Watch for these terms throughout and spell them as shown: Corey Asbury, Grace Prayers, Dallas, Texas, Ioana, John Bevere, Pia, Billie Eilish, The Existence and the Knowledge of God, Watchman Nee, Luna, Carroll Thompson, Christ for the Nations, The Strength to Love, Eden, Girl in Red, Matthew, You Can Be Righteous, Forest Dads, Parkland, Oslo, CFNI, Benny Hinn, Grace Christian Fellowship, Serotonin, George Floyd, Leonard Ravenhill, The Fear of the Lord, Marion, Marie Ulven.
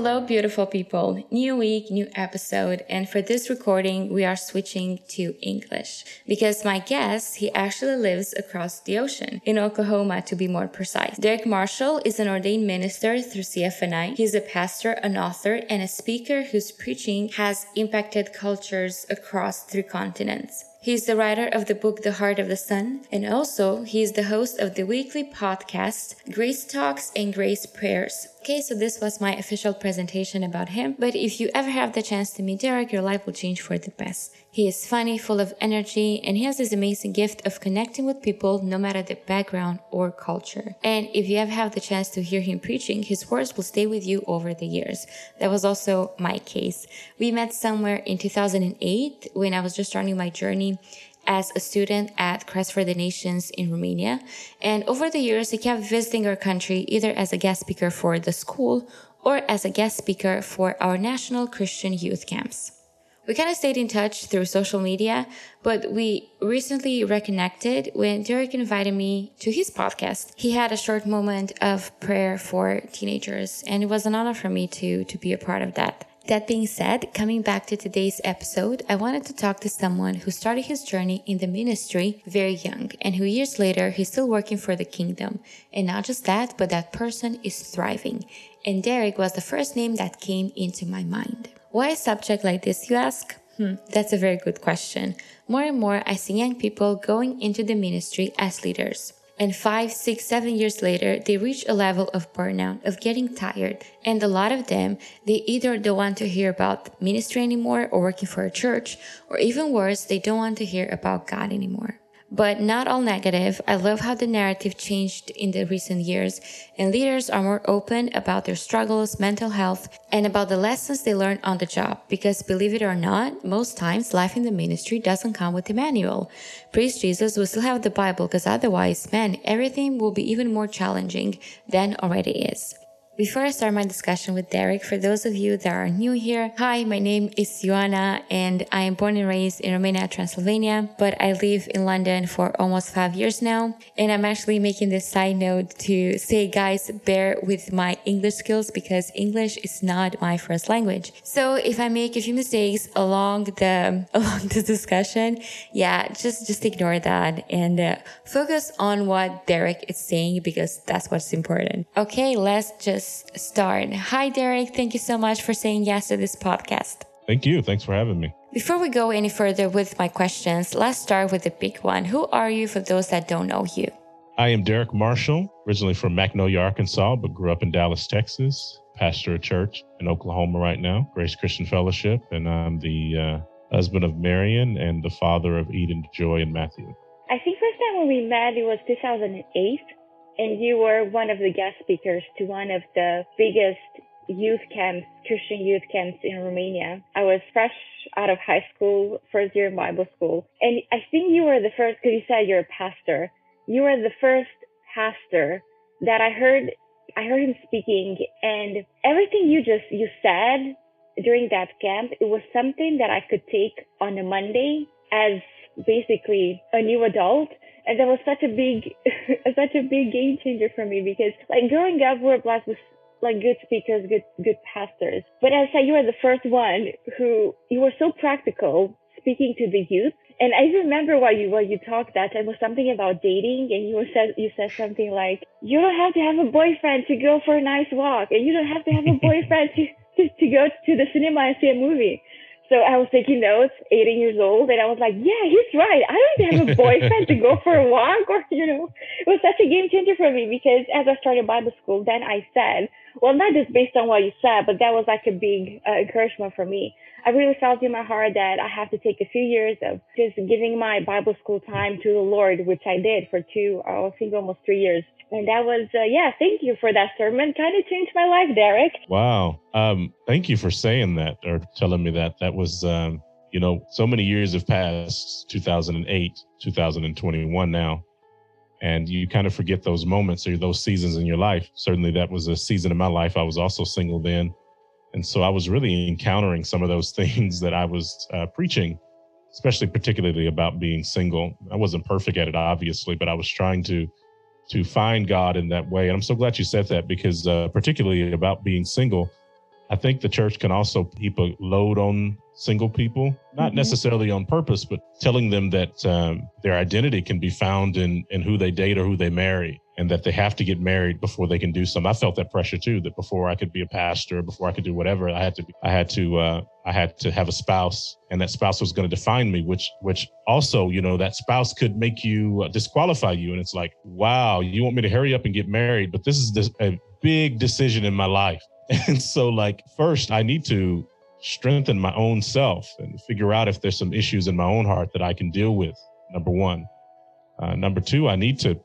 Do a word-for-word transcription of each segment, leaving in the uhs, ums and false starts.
Hello, beautiful people. New week, new episode. And for this recording, we are switching to English because my guest, he actually lives across the ocean in Oklahoma, to be more precise. Derrick Marshall is an ordained minister through C F N I. He's a pastor, an author, and a speaker whose preaching has impacted cultures across three continents. He is the writer of the book The Heart of the Sun, and also he is the host of the weekly podcast Grace Talks and Grace Prayers. Okay, so this was my official presentation about him, but if you ever have the chance to meet Derrick, your life will change for the best. He is funny, full of energy, and he has this amazing gift of connecting with people no matter the background or culture. And if you ever have the chance to hear him preaching, his words will stay with you over the years. That was also my case. We met somewhere in two thousand eight when I was just starting my journey as a student at Christ for the Nations in Romania. And over the years, he kept visiting our country, either as a guest speaker for the school or as a guest speaker for our national Christian youth camps. We kind of stayed in touch through social media, but we recently reconnected when Derrick invited me to his podcast. He had a short moment of prayer for teenagers, and it was an honor for me to, to be a part of that. That being said, coming back to today's episode, I wanted to talk to someone who started his journey in the ministry very young and who years later, he's still working for the kingdom. And not just that, but that person is thriving. And Derrick was the first name that came into my mind. Why a subject like this, you ask? Hmm, that's a very good question. More and more, I see young people going into the ministry as leaders. And five, six, seven years later, they reach a level of burnout, of getting tired. And a lot of them, they either don't want to hear about ministry anymore or working for a church, or even worse, they don't want to hear about God anymore. But not all negative. I love how the narrative changed in the recent years, and leaders are more open about their struggles, mental health, and about the lessons they learn on the job. Because believe it or not, most times life in the ministry doesn't come with a manual. Praise Jesus, we still have the Bible, because otherwise, man, everything will be even more challenging than already is. Before I start my discussion with Derrick, for those of you that are new here, hi, my name is Ioana, and I am born and raised in Romania, Transylvania, but I live in London for almost five years now. And I'm actually making this side note to say, guys, bear with my English skills because English is not my first language. So if I make a few mistakes along the along this discussion, yeah, just just ignore that and uh, focus on what Derrick is saying because that's what's important. Okay, let's just start. Hi, Derrick. Thank you so much for saying yes to this podcast. Thank you. Thanks for having me. Before we go any further with my questions, let's start with the big one. Who are you for those that don't know you? I am Derrick Marshall, originally from Magnolia, Arkansas, but grew up in Dallas, Texas, pastor of church in Oklahoma right now, Grace Christian Fellowship, and I'm the uh, husband of Marion and the father of Eden, Joy, and Matthew. I think first time when we met, it was two thousand eight. And you were one of the guest speakers to one of the biggest youth camps, Christian youth camps in Romania. I was fresh out of high school, first year in Bible school. And I think you were the first, because you said you're a pastor. You were the first pastor that I heard, I heard him speaking. And everything you just, you said during that camp, it was something that I could take on a Monday as basically a new adult. And that was such a big, such a big game changer for me because, like, growing up, we were blessed with, like, good speakers, good, good pastors. But as I said, you were the first one who, you were so practical speaking to the youth. And I remember while you, while you talked that time was something about dating. And you were said, you said something like, you don't have to have a boyfriend to go for a nice walk. And you don't have to have a boyfriend to, to, to go to the cinema and see a movie. So I was taking notes, eighteen years old, and I was like, yeah, he's right. I don't have a boyfriend to go for a walk or, you know, it was such a game changer for me because as I started Bible school, then I said, well, not just based on what you said, but that was like a big uh, encouragement for me. I really felt in my heart that I have to take a few years of just giving my Bible school time to the Lord, which I did for two, I think almost three years. And that was, uh, yeah, thank you for that sermon. Kind of changed my life, Derrick. Wow. Um, thank you for saying that or telling me that. That was, um, you know, so many years have passed, two thousand eight, two thousand twenty-one now. And you kind of forget those moments or those seasons in your life. Certainly that was a season in my life. I was also single then. And so I was really encountering some of those things that I was uh, preaching, especially particularly about being single. I wasn't perfect at it, obviously, but I was trying to to find God in that way. And I'm so glad you said that because uh, particularly about being single, I think the church can also keep a load on single people, not mm-hmm. necessarily on purpose, but telling them that um, their identity can be found in, in who they date or who they marry, and that they have to get married before they can do something. I felt that pressure too, that before I could be a pastor, before I could do whatever, I had to, be, I had to, uh, I had to have a spouse, and that spouse was going to define me, which, which also, you know, that spouse could make you uh, disqualify you. And it's like, wow, you want me to hurry up and get married, but this is this, a big decision in my life. And so like, first I need to strengthen my own self and figure out if there's some issues in my own heart that I can deal with. Number one, uh, number two, I need to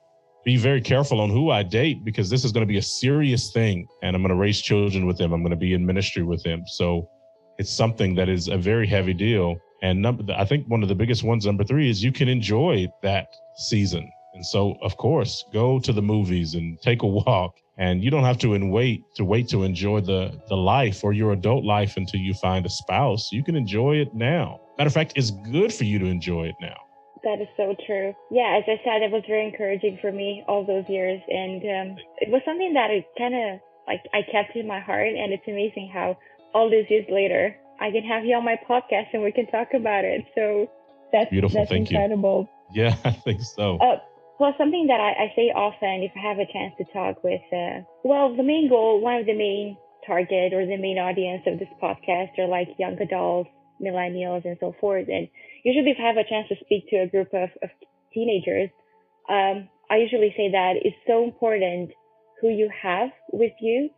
be very careful on who I date, because this is going to be a serious thing, and I'm going to raise children with them. I'm going to be in ministry with them. So it's something that is a very heavy deal. And number, I think one of the biggest ones, number three, is you can enjoy that season. And so, of course, go to the movies and take a walk. And you don't have to wait to wait to enjoy the, the life or your adult life until you find a spouse. You can enjoy it now. Matter of fact, it's good for you to enjoy it now. That is so true. Yeah, as I said, it was very encouraging for me all those years. And um, it was something that I kind of like I kept in my heart. And it's amazing how all these years later, I can have you on my podcast and we can talk about it. So that's beautiful. That's Thank incredible. You. Yeah, I think so. Uh, Well, something that I, I say often, if I have a chance to talk with, uh, well, the main goal, one of the main target or the main audience of this podcast are like young adults, millennials, and so forth. And usually if I have a chance to speak to a group of, of teenagers, um, I usually say that it's so important who you have with you,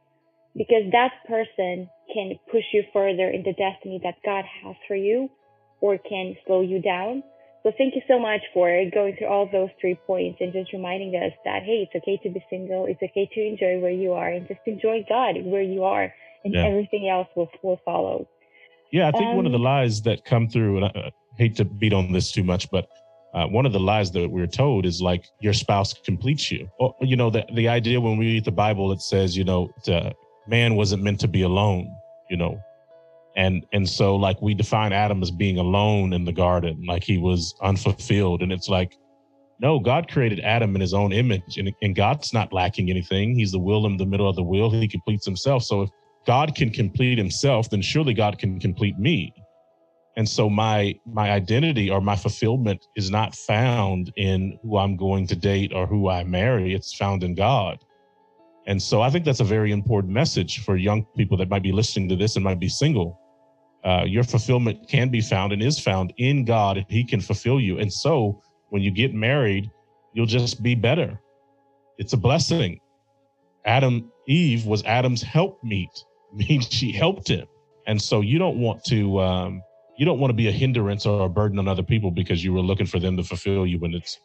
because that person can push you further in the destiny that God has for you or can slow you down. So thank you so much for going through all those three points and just reminding us that, hey, it's okay to be single. It's okay to enjoy where you are and just enjoy God where you are, and yeah. everything else will will follow. Yeah, I think um, one of the lies that come through, and I hate to beat on this too much, but uh, one of the lies that we're told is like your spouse completes you. Or, you know, the, the idea when we read the Bible, it says, you know, uh, man wasn't meant to be alone, you know. And and so like we define Adam as being alone in the garden, like he was unfulfilled. And it's like, no, God created Adam in his own image, and, and God's not lacking anything. He's the will in the middle of the will. He completes himself. So if God can complete himself, then surely God can complete me. And so my my identity or my fulfillment is not found in who I'm going to date or who I marry. It's found in God. And so I think that's a very important message for young people that might be listening to this and might be single. Uh, your fulfillment can be found and is found in God, and he can fulfill you. And so when you get married, you'll just be better. It's a blessing. Adam, Eve was Adam's helpmeet, means she helped him. And so you don't want to, um, you don't want to be a hindrance or a burden on other people because you were looking for them to fulfill you when it's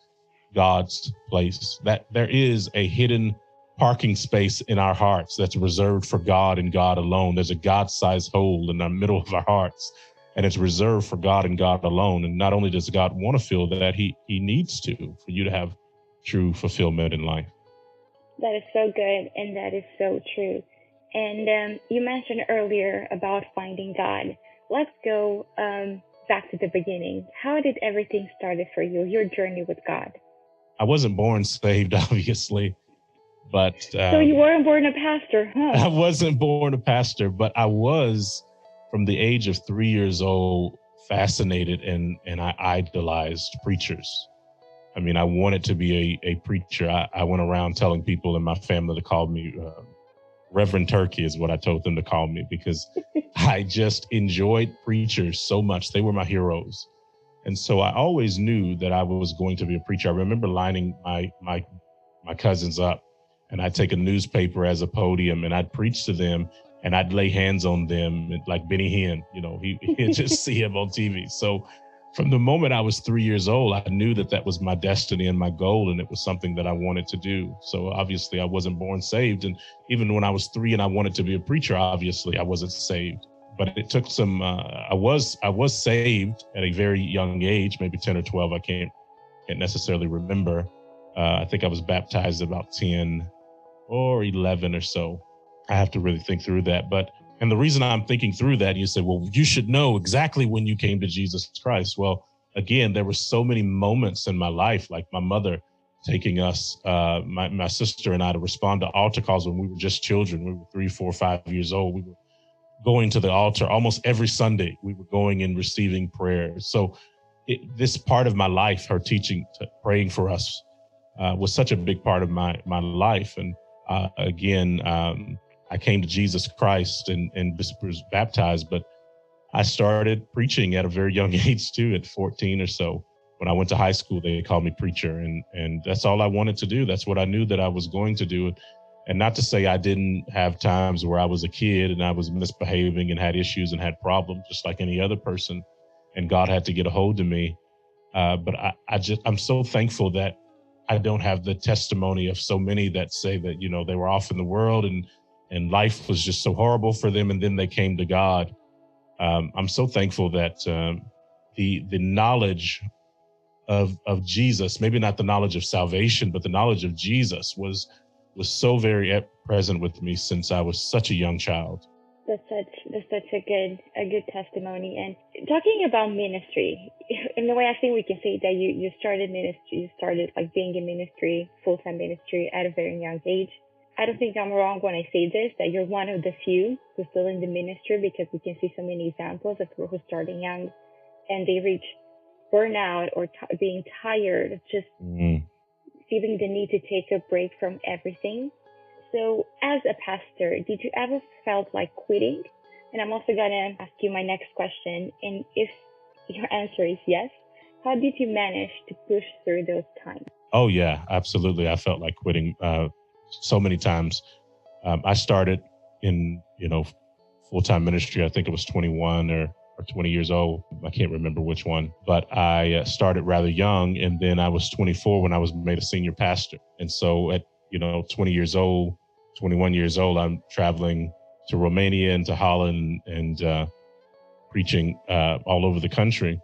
God's place. That there is a hidden parking space in our hearts that's reserved for God and God alone. There's a God-sized hole in the middle of our hearts, and it's reserved for God and God alone. And not only does God want to fill that, he he needs to for you to have true fulfillment in life. That is so good, and that is so true. And um, you mentioned earlier about finding God. Let's go um, back to the beginning. How did everything start for you, your journey with God? I wasn't born saved, obviously. But um, so you weren't born a pastor, huh? I wasn't born a pastor, but I was, from the age of three years old, fascinated and and I idolized preachers. I mean, I wanted to be a, a preacher. I, I went around telling people in my family to call me uh, Reverend Turkey is what I told them to call me, because I just enjoyed preachers so much. They were my heroes. And so I always knew that I was going to be a preacher. I remember lining my my my cousins up, and I'd take a newspaper as a podium, and I'd preach to them, and I'd lay hands on them, and like Benny Hinn, you know, he, he'd just see him on T V. So from the moment I was three years old, I knew that that was my destiny and my goal, and it was something that I wanted to do. So obviously I wasn't born saved. And even when I was three and I wanted to be a preacher, obviously I wasn't saved, but it took some, uh, I was, I was saved at a very young age, maybe ten or twelve. I can't, can't necessarily remember. Uh, I think I was baptized about ten. Or eleven or so. I have to really think through that. But, and the reason I'm thinking through that, you say, well, you should know exactly when you came to Jesus Christ. Well, again, there were so many moments in my life, like my mother taking us, uh, my, my sister and I, to respond to altar calls when we were just children. We were three, four, five years old. We were going to the altar almost every Sunday. We were going and receiving prayer. So it, this part of my life, her teaching, to praying for us, uh, was such a big part of my my life. And uh, again, um, I came to Jesus Christ and, and was baptized, but I started preaching at a very young age too, at fourteen or so. When I went to high school, they called me preacher, and and that's all I wanted to do. That's what I knew that I was going to do. And not to say I didn't have times where I was a kid and I was misbehaving and had issues and had problems, just like any other person. And God had to get a hold of me. Uh, but I, I just, I'm so thankful that I don't have the testimony of so many that say that, you know, they were off in the world and, and life was just so horrible for them. And then they came to God. Um, I'm so thankful that um, the the knowledge of of Jesus, maybe not the knowledge of salvation, but the knowledge of Jesus was was so very present with me since I was such a young child. That's such that's such a good a good testimony. And talking about ministry, in a way, I think we can say that you you started ministry, you started like being in ministry, full time ministry at a very young age. I don't think I'm wrong when I say this, that you're one of the few who's still in the ministry, because we can see so many examples of people who started young and they reach burnout or t- being tired of just. Mm-hmm. Feeling the need to take a break from everything. So as a pastor, did you ever felt like quitting? And I'm also going to ask you my next question. And if your answer is yes, how did you manage to push through those times? Oh, yeah, absolutely. I felt like quitting uh, so many times. Um, I started in, you know, full-time ministry. I think it was twenty-one or twenty years old. I can't remember which one, but I started rather young. And then I was twenty-four when I was made a senior pastor. And so at, you know, twenty years old, twenty-one years old, I'm traveling to Romania and to Holland and uh, preaching uh, all over the country.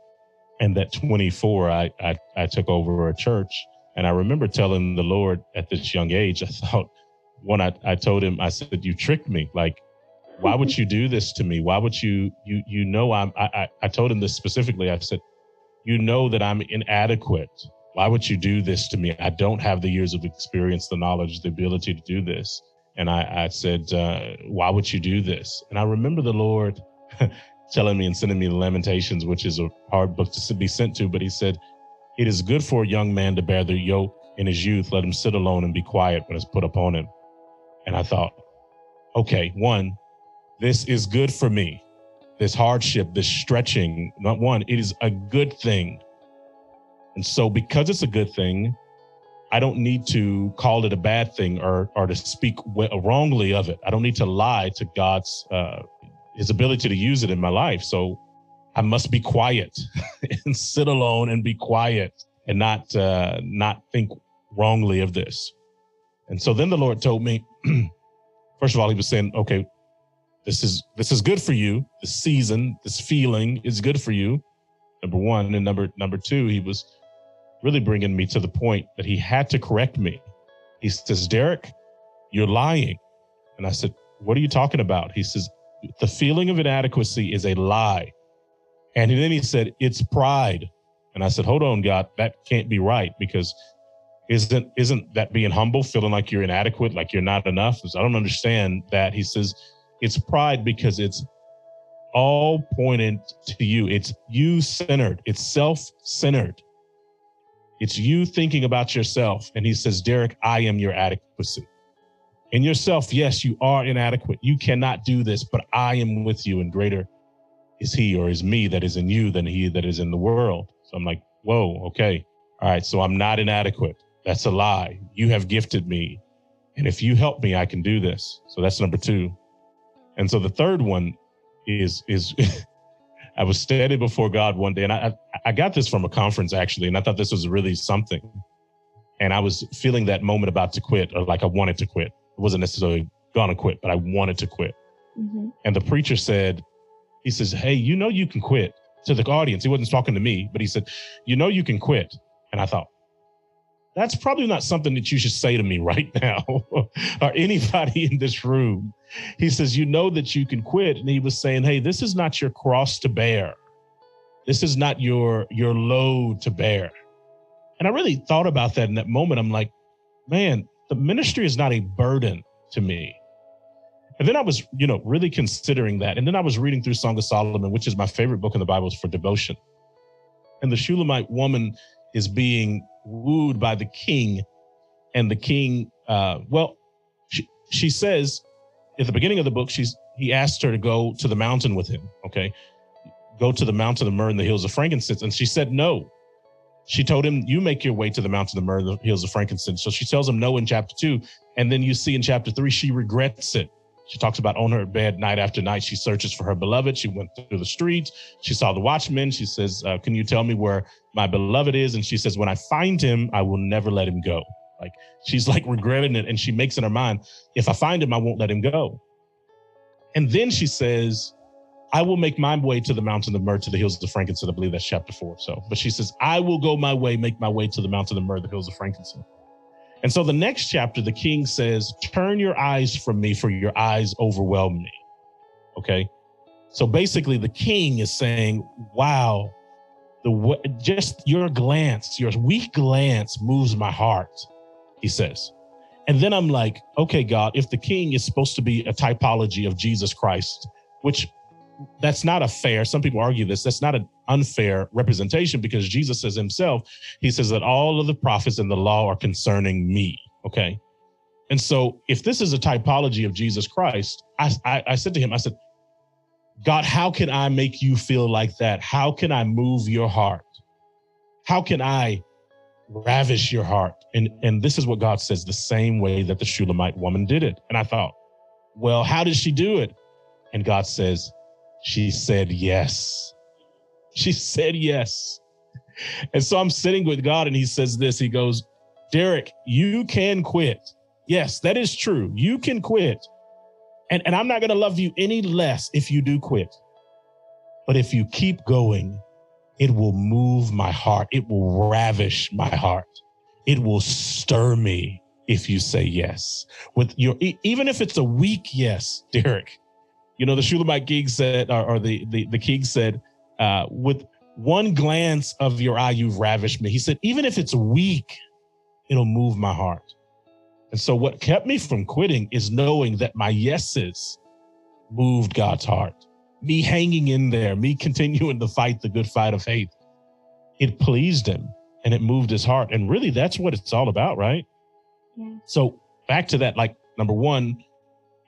And at twenty-four, I, I, I took over a church. And I remember telling the Lord at this young age, I thought, one, I, I told him, I said, you tricked me. Like, why would you do this to me? Why would you, you, you know, I'm, I, I told him this specifically. I said, you know that I'm inadequate. Why would you do this to me? I don't have the years of experience, the knowledge, the ability to do this. And I, I said, uh, why would you do this? And I remember the Lord telling me and sending me Lamentations, which is a hard book to be sent to. But he said, it is good for a young man to bear the yoke in his youth. Let him sit alone and be quiet when it's put upon him. And I thought, okay, one, this is good for me, this hardship, this stretching. Not one, it is a good thing. And so because it's a good thing, I don't need to call it a bad thing or or to speak w- wrongly of it. I don't need to lie to God's, uh, his ability to use it in my life. So I must be quiet and sit alone and be quiet and not, uh, not think wrongly of this. And so then the Lord told me, first of all, he was saying, okay, This is this is good for you. This season, this feeling is good for you, number one. And number number two, he was really bringing me to the point that he had to correct me. He says, Derrick, you're lying. And I said, what are you talking about? He says, the feeling of inadequacy is a lie. And then he said, it's pride. And I said, hold on, God, that can't be right, because isn't isn't that being humble, feeling like you're inadequate, like you're not enough? I don't understand that. He says, it's pride because it's all pointed to you. It's you-centered. It's self-centered. It's you thinking about yourself. And he says, Derrick, I am your adequacy. In yourself, yes, you are inadequate. You cannot do this, but I am with you. And greater is he or is me that is in you than he that is in the world. So I'm like, whoa, okay. All right, so I'm not inadequate. That's a lie. You have gifted me. And if you help me, I can do this. So that's number two. And so the third one is, is I was standing before God one day, and I I got this from a conference, actually, and I thought this was really something. And I was feeling that moment about to quit, or like I wanted to quit. I wasn't necessarily gonna quit, but I wanted to quit. Mm-hmm. And the preacher said, he says, hey, you know you can quit, to the audience. He wasn't talking to me, but he said, you know you can quit. And I thought, that's probably not something that you should say to me right now or anybody in this room. He says, you know that you can quit. And he was saying, hey, this is not your cross to bear. This is not your, your load to bear. And I really thought about that in that moment. I'm like, man, the ministry is not a burden to me. And then I was, you know, really considering that. And then I was reading through Song of Solomon, which is my favorite book in the Bible for devotion. And the Shulamite woman is being wooed by the king. And the king, uh, well, she, she says at the beginning of the book, she's he asked her to go to the mountain with him. Okay, go to the mountain of myrrh and the hills of frankincense. And she said no. She told him, you make your way to the mountain of myrrh and the hills of frankincense. So she tells him no in chapter two. And then you see in chapter three, she regrets it. She talks about on her bed night after night, she searches for her beloved. She went through the streets. She saw the watchman. She says, uh, can you tell me where my beloved is? And she says, when I find him, I will never let him go. Like, she's like regretting it. And she makes in her mind, if I find him, I won't let him go. And then she says, I will make my way to the mountain of myrrh, to the hills of frankincense. I believe that's chapter four. So, but she says, I will go my way, make my way to the mountain of myrrh, the hills of frankincense. And so the next chapter, the king says, turn your eyes from me, for your eyes overwhelm me. Okay. So basically the king is saying, wow, the just your glance, your weak glance moves my heart, he says. And then I'm like, okay, God, if the king is supposed to be a typology of Jesus Christ, which that's not a fair, some people argue this, that's not an unfair representation, because Jesus says himself, he says that all of the prophets and the law are concerning me, okay? And so if this is a typology of Jesus Christ, I, I, I said to him, I said, God, how can I make you feel like that? How can I move your heart? How can I ravish your heart? And, and this is what God says, the same way that the Shulamite woman did it. And I thought, well, how did she do it? And God says, she said yes. She said yes. And so I'm sitting with God and he says this, he goes, Derrick, you can quit. Yes, that is true. You can quit. And, and I'm not going to love you any less if you do quit. But if you keep going, it will move my heart. It will ravish my heart. It will stir me if you say yes. With your, even if it's a weak yes, Derrick. You know, the Shulamite king said, or, or the, the, the king said, uh, with one glance of your eye, you've ravished me. He said, even if it's weak, it'll move my heart. And so what kept me from quitting is knowing that my yeses moved God's heart. Me hanging in there, me continuing to fight the good fight of faith. It pleased him and it moved his heart. And really, that's what it's all about, right? Yeah. So back to that, like, number one,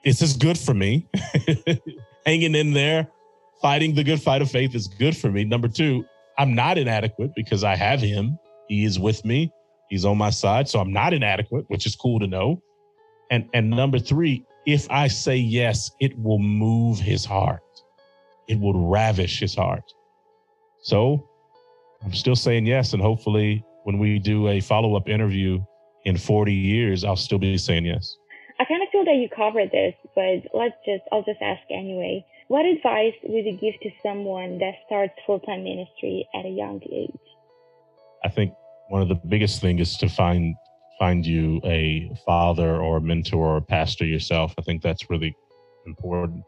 it's just good for me. Hanging in there, fighting the good fight of faith is good for me. Number two, I'm not inadequate because I have him. He is with me. He's on my side. So I'm not inadequate, which is cool to know. And, and number three, if I say yes, it will move his heart. It will ravish his heart. So I'm still saying yes. And hopefully when we do a follow-up interview in forty years, I'll still be saying yes. I kind of feel that you covered this, but let's just, I'll just ask anyway. What advice would you give to someone that starts full-time ministry at a young age? I think one of the biggest things is to find, find you a father or a mentor or a pastor yourself. I think that's really important,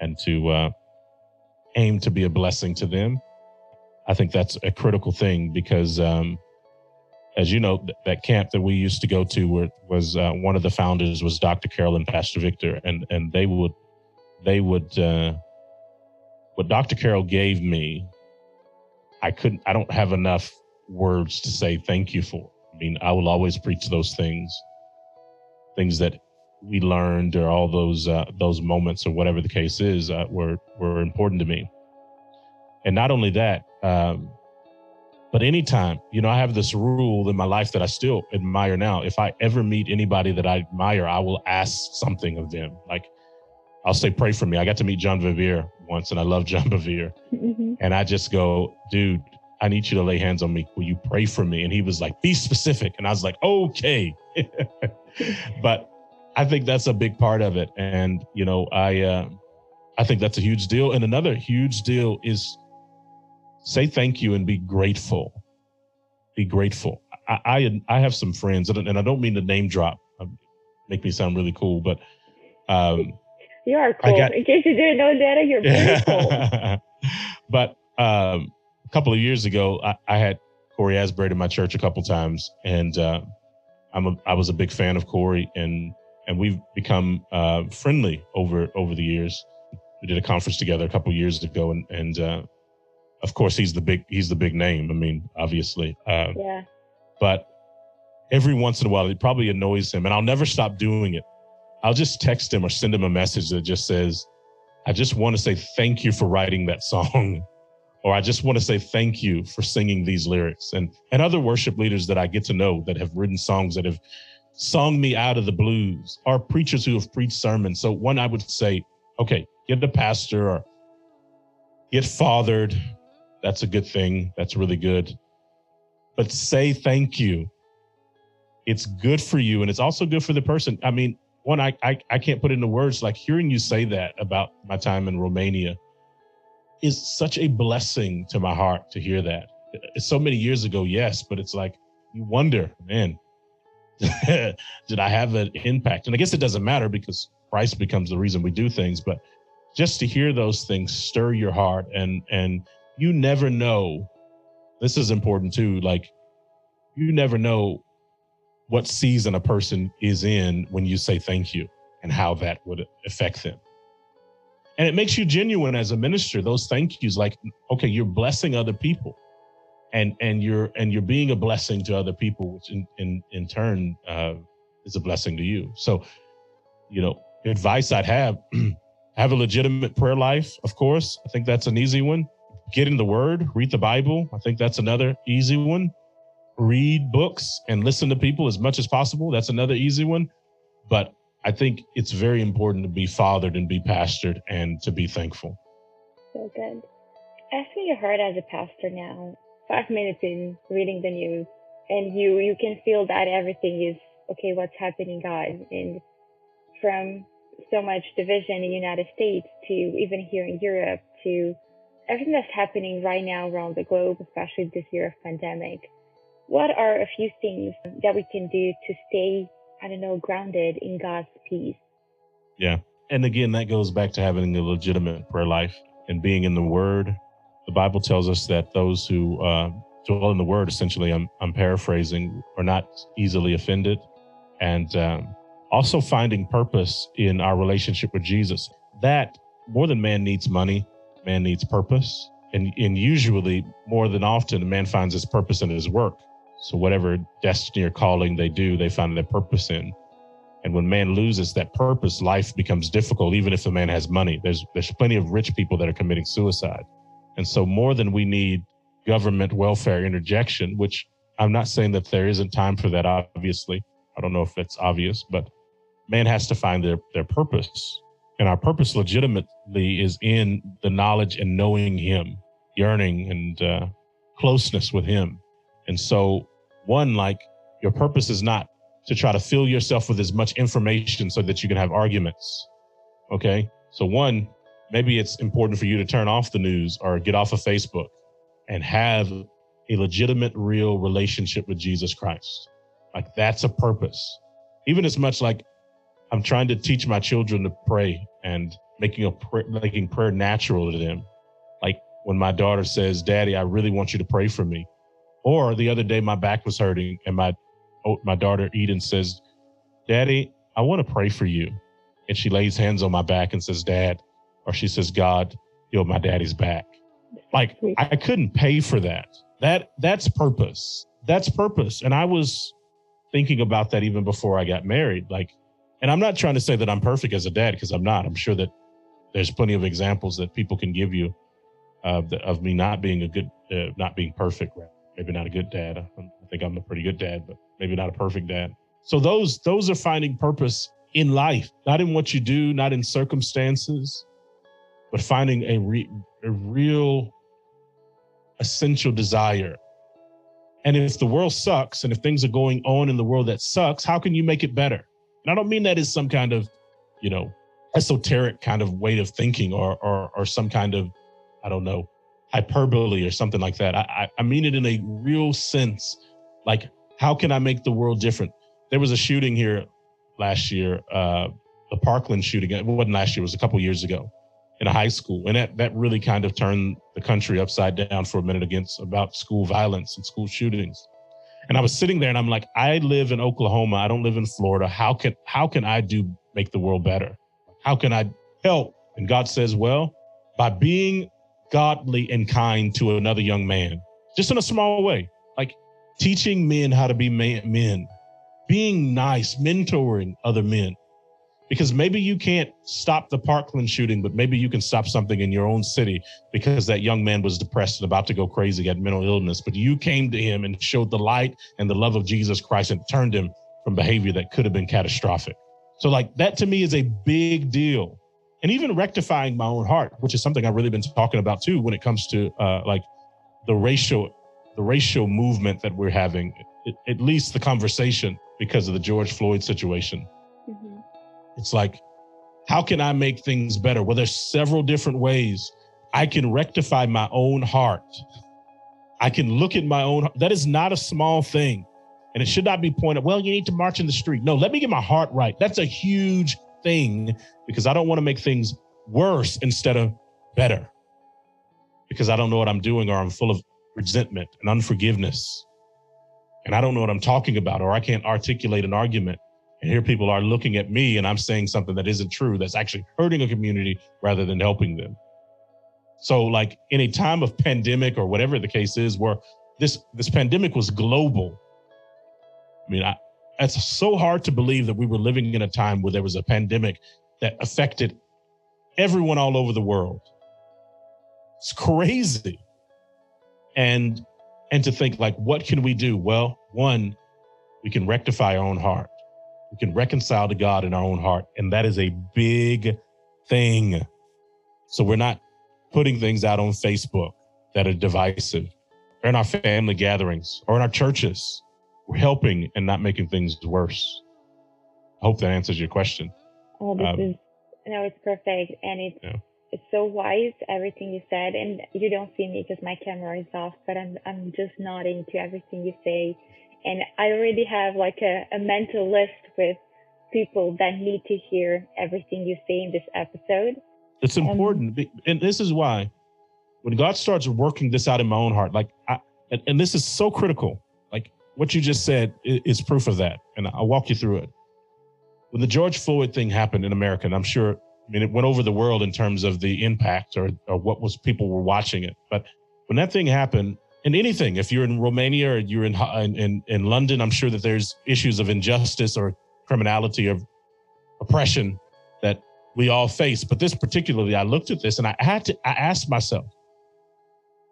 and to uh, aim to be a blessing to them. I think that's a critical thing because, um, as you know, that camp that we used to go to where, was uh, one of the founders was Doctor Carroll and Pastor Victor, and and they would, they would, uh, what Doctor Carroll gave me, I couldn't, I don't have enough words to say thank you for. I mean, I will always preach those things, things that we learned, or all those uh, those moments, or whatever the case is, uh, were were important to me. And not only that. Um, But anytime, you know, I have this rule in my life that I still admire now. If I ever meet anybody that I admire, I will ask something of them. Like, I'll say, pray for me. I got to meet John Bevere once, and I love John Bevere. Mm-hmm. And I just go, dude, I need you to lay hands on me. Will you pray for me? And he was like, be specific. And I was like, okay. But I think that's a big part of it. And, you know, I, uh, I think that's a huge deal. And another huge deal is, say thank you and be grateful. Be grateful. I, I I have some friends, and I don't mean to name drop. Make me sound really cool, but um, you are cool. Got, in case you didn't know that, you're very cool. But um, a couple of years ago, I, I had Corey Asbury in my church a couple times, and uh, I'm a, I was a big fan of Corey, and and we've become uh, friendly over over the years. We did a conference together a couple of years ago, and and uh, of course he's the big he's the big name. I mean, obviously, uh, yeah. But every once in a while, it probably annoys him, and I'll never stop doing it. I'll just text him or send him a message that just says, "I just want to say thank you for writing that song," or "I just want to say thank you for singing these lyrics." And and other worship leaders that I get to know that have written songs that have sung me out of the blues, are preachers who have preached sermons. So one, I would say, okay, get a pastor or get fathered. That's a good thing. That's really good. But say thank you. It's good for you. And it's also good for the person. I mean, one, I, I, I can't put into words, like hearing you say that about my time in Romania is such a blessing to my heart to hear that. It's so many years ago, yes, but it's like, you wonder, man, did I have an impact? And I guess it doesn't matter because Christ becomes the reason we do things, but just to hear those things stir your heart. And and you never know, this is important too, like you never know what season a person is in when you say thank you and how that would affect them. And it makes you genuine as a minister, those thank yous, like, okay, you're blessing other people. And and you're and you're being a blessing to other people, which in in, in turn uh, is a blessing to you. So, you know, advice I'd have, have a legitimate prayer life, of course. I think that's an easy one. Get in the Word, read the Bible. I think that's another easy one. Read books and listen to people as much as possible. That's another easy one. But I think it's very important to be fathered and be pastored and to be thankful. So good. After your heart as a pastor now, five minutes in reading the news, and you you can feel that everything is, okay, what's happening, God? And from so much division in the United States to even here in Europe to everything that's happening right now around the globe, especially this year of pandemic, what are a few things that we can do to stay, I don't know, grounded in God's peace? Yeah. And again, that goes back to having a legitimate prayer life and being in the Word. The Bible tells us that those who uh, dwell in the Word, essentially, I'm, I'm paraphrasing, are not easily offended. And um, also finding purpose in our relationship with Jesus. That, more than man needs money, man needs purpose. And, and usually, more than often, man finds his purpose in his work. So whatever destiny or calling they do, they find their purpose in. And when man loses that purpose, life becomes difficult, even if the man has money. There's, there's plenty of rich people that are committing suicide. And so more than we need government welfare interjection, which I'm not saying that there isn't time for that, obviously. I don't know if that's obvious, but man has to find their, their purpose. And our purpose legitimately is in the knowledge and knowing him, yearning and uh, closeness with him. And so one, like your purpose is not to try to fill yourself with as much information so that you can have arguments. Okay. So one, maybe it's important for you to turn off the news or get off of Facebook and have a legitimate, real relationship with Jesus Christ. Like that's a purpose. Even as much like I'm trying to teach my children to pray and making a pr- making prayer natural to them. Like when my daughter says, "Daddy, I really want you to pray for me." Or the other day, my back was hurting and my oh, my daughter Eden says, "Daddy, I want to pray for you." And she lays hands on my back and says, "Dad," or she says, "God, heal my daddy's back." Like I couldn't pay for that. That that's purpose. That's purpose. And I was thinking about that even before I got married. Like, and I'm not trying to say that I'm perfect as a dad because I'm not. I'm sure that there's plenty of examples that people can give you uh, of me not being a good, uh, not being perfect. Right? Maybe not a good dad. I think I'm a pretty good dad, but maybe not a perfect dad. So those those are finding purpose in life, not in what you do, not in circumstances, but finding a, re- a real essential desire. And if the world sucks, and if things are going on in the world that sucks, how can you make it better? And I don't mean that as some kind of, you know, esoteric kind of way of thinking or or, or some kind of, I don't know, hyperbole or something like that. I, I mean it in a real sense, like how can I make the world different? There was a shooting here last year, uh, the Parkland shooting. It wasn't last year, it was a couple years ago. In a high school. And that, that really kind of turned the country upside down for a minute against about school violence and school shootings. And I was sitting there and I'm like, I live in Oklahoma. I don't live in Florida. How can, how can I do make the world better? How can I help? And God says, well, by being godly and kind to another young man, just in a small way, like teaching men how to be men, being nice, mentoring other men, because maybe you can't stop the Parkland shooting, but maybe you can stop something in your own city because that young man was depressed and about to go crazy, had mental illness, but you came to him and showed the light and the love of Jesus Christ and turned him from behavior that could have been catastrophic. So like that to me is a big deal. And even rectifying my own heart, which is something I've really been talking about too, when it comes to uh, like the racial, the racial movement that we're having, at least the conversation because of the George Floyd situation. Mm-hmm. It's like, how can I make things better? Well, there's several different ways I can rectify my own heart. I can look at my own, that is not a small thing. And it should not be pointed, well, you need to march in the street. No, let me get my heart right. That's a huge thing because I don't want to make things worse instead of better because I don't know what I'm doing or I'm full of resentment and unforgiveness. And I don't know what I'm talking about or I can't articulate an argument. And here people are looking at me and I'm saying something that isn't true, that's actually hurting a community rather than helping them. So like in a time of pandemic or whatever the case is, where this, this pandemic was global. I mean, I, it's so hard to believe that we were living in a time where there was a pandemic that affected everyone all over the world. It's crazy. And, and to think like, what can we do? Well, one, we can rectify our own heart. We can reconcile to God in our own heart. And that is a big thing. So we're not putting things out on Facebook that are divisive or in our family gatherings or in our churches. We're helping and not making things worse. I hope that answers your question. Oh, this um, is, no, it's perfect. And it's, yeah. It's so wise, everything you said. And you don't see me because my camera is off, but I'm I'm just nodding to everything you say. And I already have like a, a mental list with people that need to hear everything you say in this episode. It's important. Um, and this is why when God starts working this out in my own heart, like I, and, and this is so critical. Like what you just said is proof of that. And I'll walk you through it. When the George Floyd thing happened in America, and I'm sure, I mean, it went over the world in terms of the impact or, or what was people were watching it. But when that thing happened, and anything, if you're in Romania or you're in, in in London, I'm sure that there's issues of injustice or criminality or oppression that we all face. But this particularly, I looked at this and I had to, I asked myself,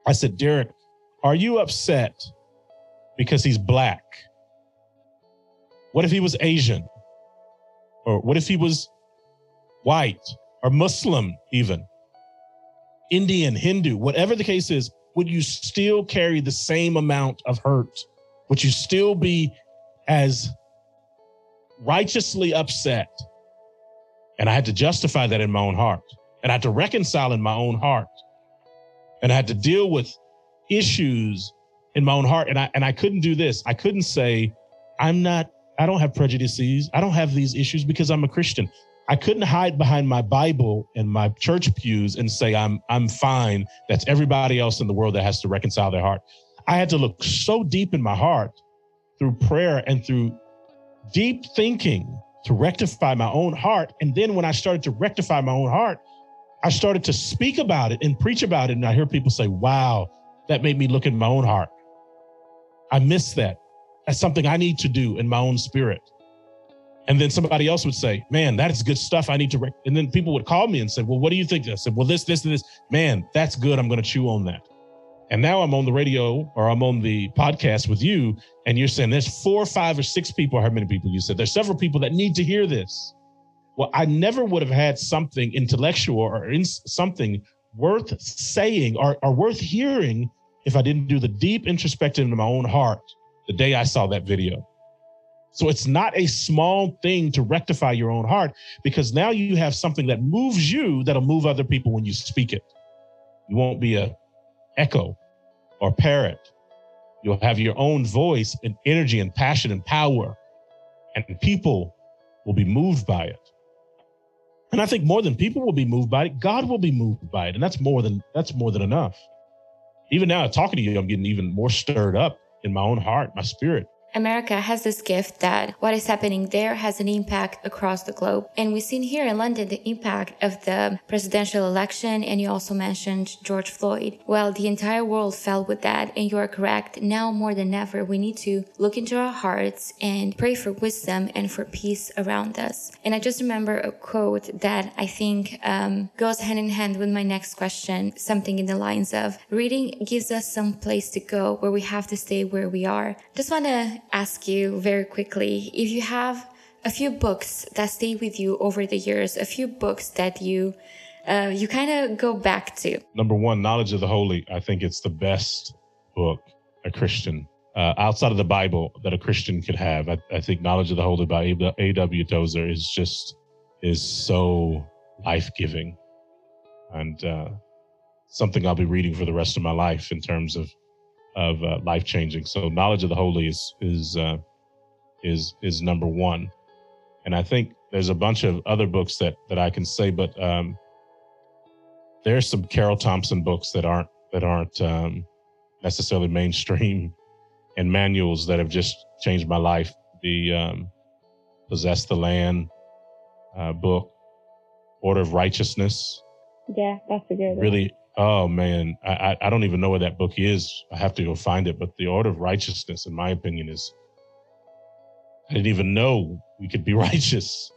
I said, Derrick, are you upset because he's black? What if he was Asian? Or what if he was white or Muslim, even Indian, Hindu, whatever the case is? Would you still carry the same amount of hurt? Would you still be as righteously upset? And I had to justify that in my own heart. And I had to reconcile in my own heart. And I had to deal with issues in my own heart. And I and I couldn't do this. I couldn't say, I'm not, I don't have prejudices. I don't have these issues because I'm a Christian. I couldn't hide behind my Bible and my church pews and say, I'm I'm fine. That's everybody else in the world that has to reconcile their heart. I had to look so deep in my heart through prayer and through deep thinking to rectify my own heart. And then when I started to rectify my own heart, I started to speak about it and preach about it. And I hear people say, wow, that made me look in my own heart. I miss that. That's something I need to do in my own spirit. And then somebody else would say, man, that is good stuff. I need to. Rec-. And then people would call me and say, well, what do you think? I said, well, this, this, and this. Man, that's good. I'm going to chew on that. And now I'm on the radio or I'm on the podcast with you. And you're saying there's four, five, or six people. How many people you said? There's several people that need to hear this. Well, I never would have had something intellectual or in something worth saying or, or worth hearing if I didn't do the deep introspection into my own heart the day I saw that video. So it's not a small thing to rectify your own heart, because now you have something that moves you that'll move other people when you speak it. You won't be a echo or parrot. You'll have your own voice and energy and passion and power, and people will be moved by it. And I think more than people will be moved by it, God will be moved by it. And that's more than, that's more than enough. Even now talking to you, I'm getting even more stirred up in my own heart, my spirit. America has this gift that what is happening there has an impact across the globe. And we've seen here in London the impact of the presidential election, and you also mentioned George Floyd. Well, the entire world fell with that, and you are correct. Now more than ever, we need to look into our hearts and pray for wisdom and for peace around us. And I just remember a quote that I think um, goes hand in hand with my next question, something in the lines of, reading gives us some place to go where we have to stay where we are. Just want to ask you very quickly if you have a few books that stay with you over the years, a few books that you uh, you kind of go back to. Number one, Knowledge of the Holy. I think it's the best book a Christian uh, outside of the Bible that a Christian could have. I, I think Knowledge of the Holy by A W Tozer is just is so life-giving, and uh, something I'll be reading for the rest of my life in terms of of uh, life-changing. So Knowledge of the Holy is is, uh, is is number one. And I think there's a bunch of other books that, that I can say, but um, there's some Carroll Thompson books that aren't, that aren't um, necessarily mainstream, and manuals that have just changed my life. The um, Possess the Land uh, book, Order of Righteousness. Yeah, that's a good one. Really. Oh, man, I, I don't even know where that book is. I have to go find it. But The Order of Righteousness, in my opinion, is, I didn't even know we could be righteous.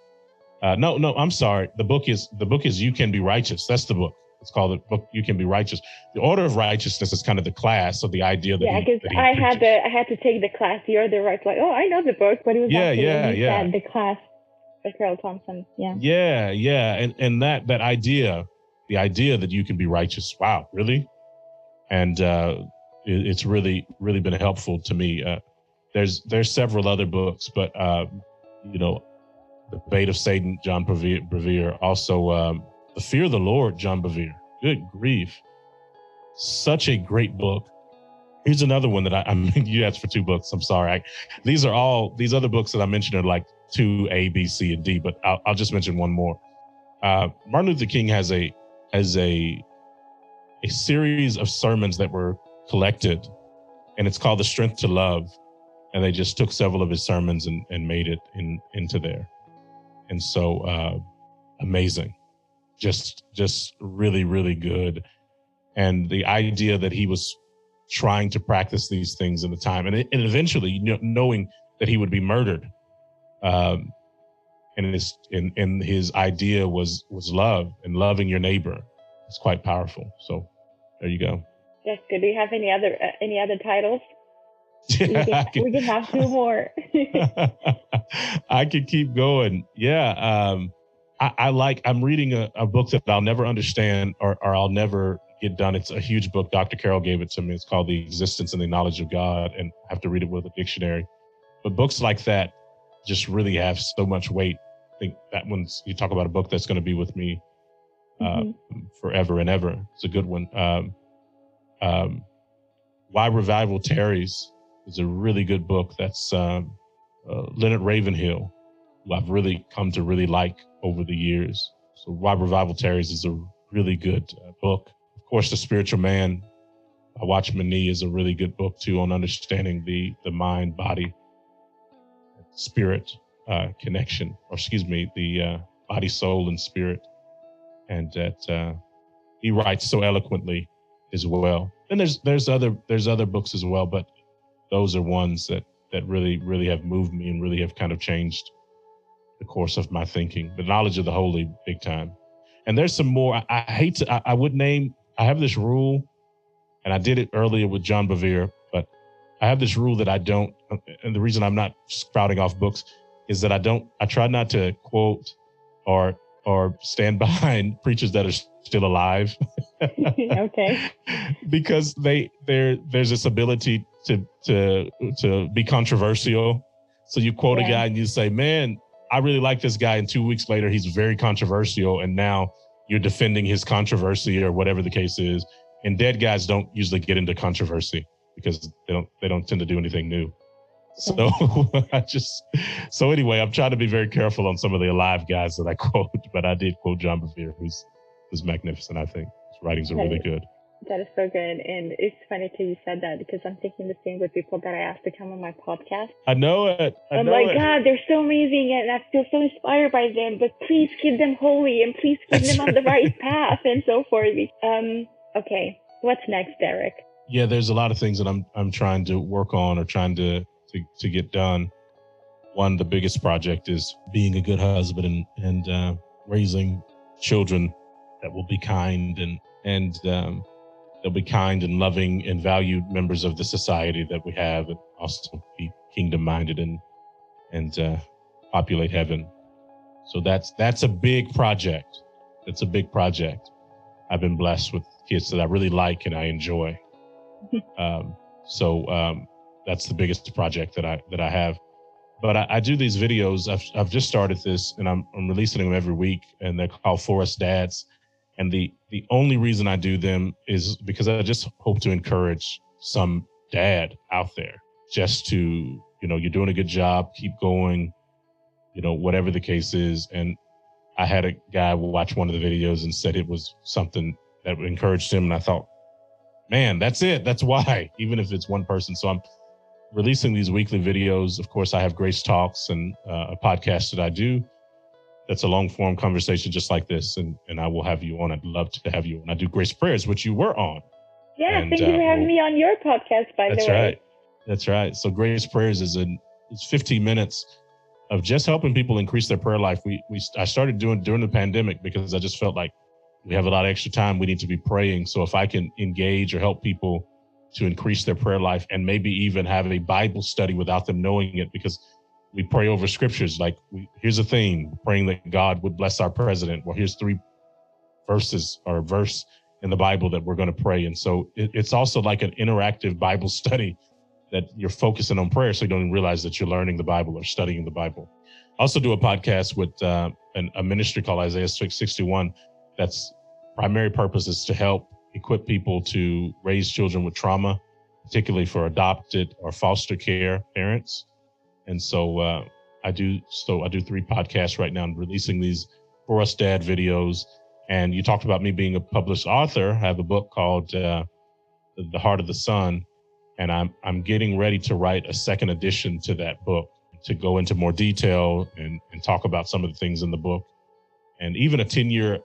Uh, no, no, I'm sorry. The book is the book is You Can Be Righteous. That's the book. It's called the book You Can Be Righteous. The Order of Righteousness is kind of the class, so the idea that yeah, because I preaches. had to I had to take the class. The Order of Righteousness. Like, oh, I know the book, but it was yeah, actually yeah, yeah. the class by Carroll Thompson. Yeah, yeah, yeah, and and that that idea. The idea that you can be righteous. Wow, really? And uh, it, it's really, really been helpful to me. Uh, there's there's several other books, but, uh, you know, The Bait of Satan, John Bevere. Also, um, The Fear of the Lord, John Bevere. Good grief. Such a great book. Here's another one that I, I mean, you asked for two books. I'm sorry. I, these are all, these other books that I mentioned are like two, A, B, C, and D, but I'll, I'll just mention one more. Uh, Martin Luther King has a, as a a series of sermons that were collected, and it's called The Strength to Love. And they just took several of his sermons and, and made it in into there. And so uh, amazing, just just really, really good. And the idea that he was trying to practice these things in the time, and, it, and eventually, you know, knowing that he would be murdered. Um, And his, and, and his idea was, was love, and loving your neighbor. It's quite powerful. So there you go. That's good. Do you have any other uh, any other titles? Yeah, we, can, can, we can have two more. I could keep going. Yeah. Um, I, I like, I'm reading a, a book that I'll never understand or, or I'll never get done. It's a huge book. Doctor Carroll gave it to me. It's called The Existence and the Knowledge of God. And I have to read it with a dictionary. But books like that just really have so much weight. I think that one's, you talk about a book that's going to be with me uh, mm-hmm. forever and ever. It's a good one. Um, um, Why Revival Tarries is a really good book. That's um, uh, Leonard Ravenhill, who I've really come to really like over the years. So Why Revival Tarries is a really good uh, book. Of course, The Spiritual Man by Watchman Nee is a really good book too, on understanding the the mind, body, spirit. Uh, connection, or excuse me, the uh, body, soul, and spirit. And that uh, he writes so eloquently as well. And there's there's other there's other books as well, but those are ones that that really, really have moved me and really have kind of changed the course of my thinking. The Knowledge of the Holy, big time. And there's some more. I, I hate to, I, I would name, I have this rule, and I did it earlier with John Bevere, but I have this rule that I don't, and the reason I'm not sprouting off books is that I don't, I try not to quote or or stand behind preachers that are still alive. Okay. Because they there there's this ability to to to be controversial. So you quote yeah. a guy and you say, man, I really like this guy, and two weeks later he's very controversial, and now you're defending his controversy or whatever the case is. And dead guys don't usually get into controversy because they don't they don't tend to do anything new. So I just, so anyway, I'm trying to be very careful on some of the alive guys that I quote, but I did quote John Bevere, who's, who's magnificent, I think. His writings are really good. That is so good. And it's funny too you said that, because I'm thinking the same with people that I asked to come on my podcast. I know it. I I'm know like, it. God, they're so amazing and I feel so inspired by them, but please keep them holy and please keep them on the right path and so forth. Um, okay. What's next, Derrick? Yeah, there's a lot of things that I'm I'm trying to work on or trying to, to, to get done. One, the biggest project is being a good husband and, and uh, raising children that will be kind and, and um, they'll be kind and loving and valued members of the society that we have, and also be kingdom-minded and and uh, populate heaven. So that's that's a big project. That's a big project. I've been blessed with kids that I really like and I enjoy. um, so um, that's the biggest project that I that I have. But I, I do these videos. I've I've just started this, and I'm I'm releasing them every week, and they're called Forest Dads. And the the only reason I do them is because I just hope to encourage some dad out there just to, you know, you're doing a good job, keep going, you know, whatever the case is. And I had a guy watch one of the videos and said it was something that encouraged him. And I thought, man, that's it. That's why, even if it's one person. So I'm releasing these weekly videos. Of course, I have Grace Talks and uh, a podcast that I do. That's a long form conversation just like this. And, and I will have you on. I'd love to have you on. I do Grace Prayers, which you were on. Yeah. And, thank you uh, for having well, me on your podcast, by that's the way. Right. That's right. So Grace Prayers is an, it's fifteen minutes of just helping people increase their prayer life. We, we, I started doing during the pandemic because I just felt like we have a lot of extra time. We need to be praying. So if I can engage or help people to increase their prayer life and maybe even have a Bible study without them knowing it, because we pray over scriptures. Like we, here's a theme, praying that God would bless our president. Well, here's three verses or a verse in the Bible that we're going to pray. And so it, it's also like an interactive Bible study that you're focusing on prayer. So you don't even realize that you're learning the Bible or studying the Bible. I also do a podcast with uh, an, a ministry called Isaiah six sixty-one. That's primary purpose is to help equip people to raise children with trauma, particularly for adopted or foster care parents. And so uh, I do. So I do three podcasts right now. I'm releasing these For Us Dad videos. And you talked about me being a published author. I have a book called uh, The Heart of the Sun, and I'm I'm getting ready to write a second edition to that book to go into more detail and, and talk about some of the things in the book, and even a ten year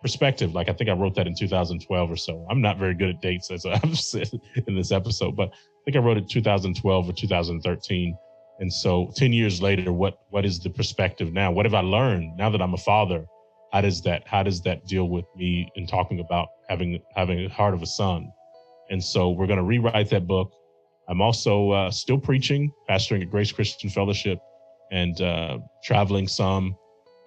perspective. Like I think I wrote that in two thousand twelve or so. I'm not very good at dates, as I've said in this episode, but I think I wrote it two thousand twelve or two thousand thirteen. And so ten years later, what what is the perspective now? What have I learned now that I'm a father? How does that how does that deal with me in talking about having having a heart of a son? And so we're going to rewrite that book. I'm also uh, still preaching, pastoring at Grace Christian Fellowship, and uh, traveling some,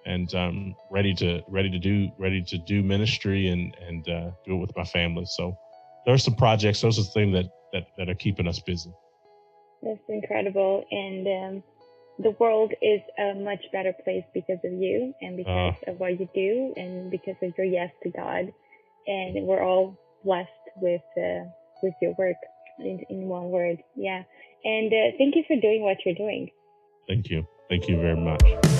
and um, ready to ready to do ready to do ministry and and uh, do it with my family. So there's some projects. Those are the things that that that are keeping us busy. That's incredible. And um, the world is a much better place because of you and because uh, of what you do and because of your yes to God. And we're all blessed with uh, with your work, in, in one word. Yeah. And uh, thank you for doing what you're doing. Thank you. Thank you very much.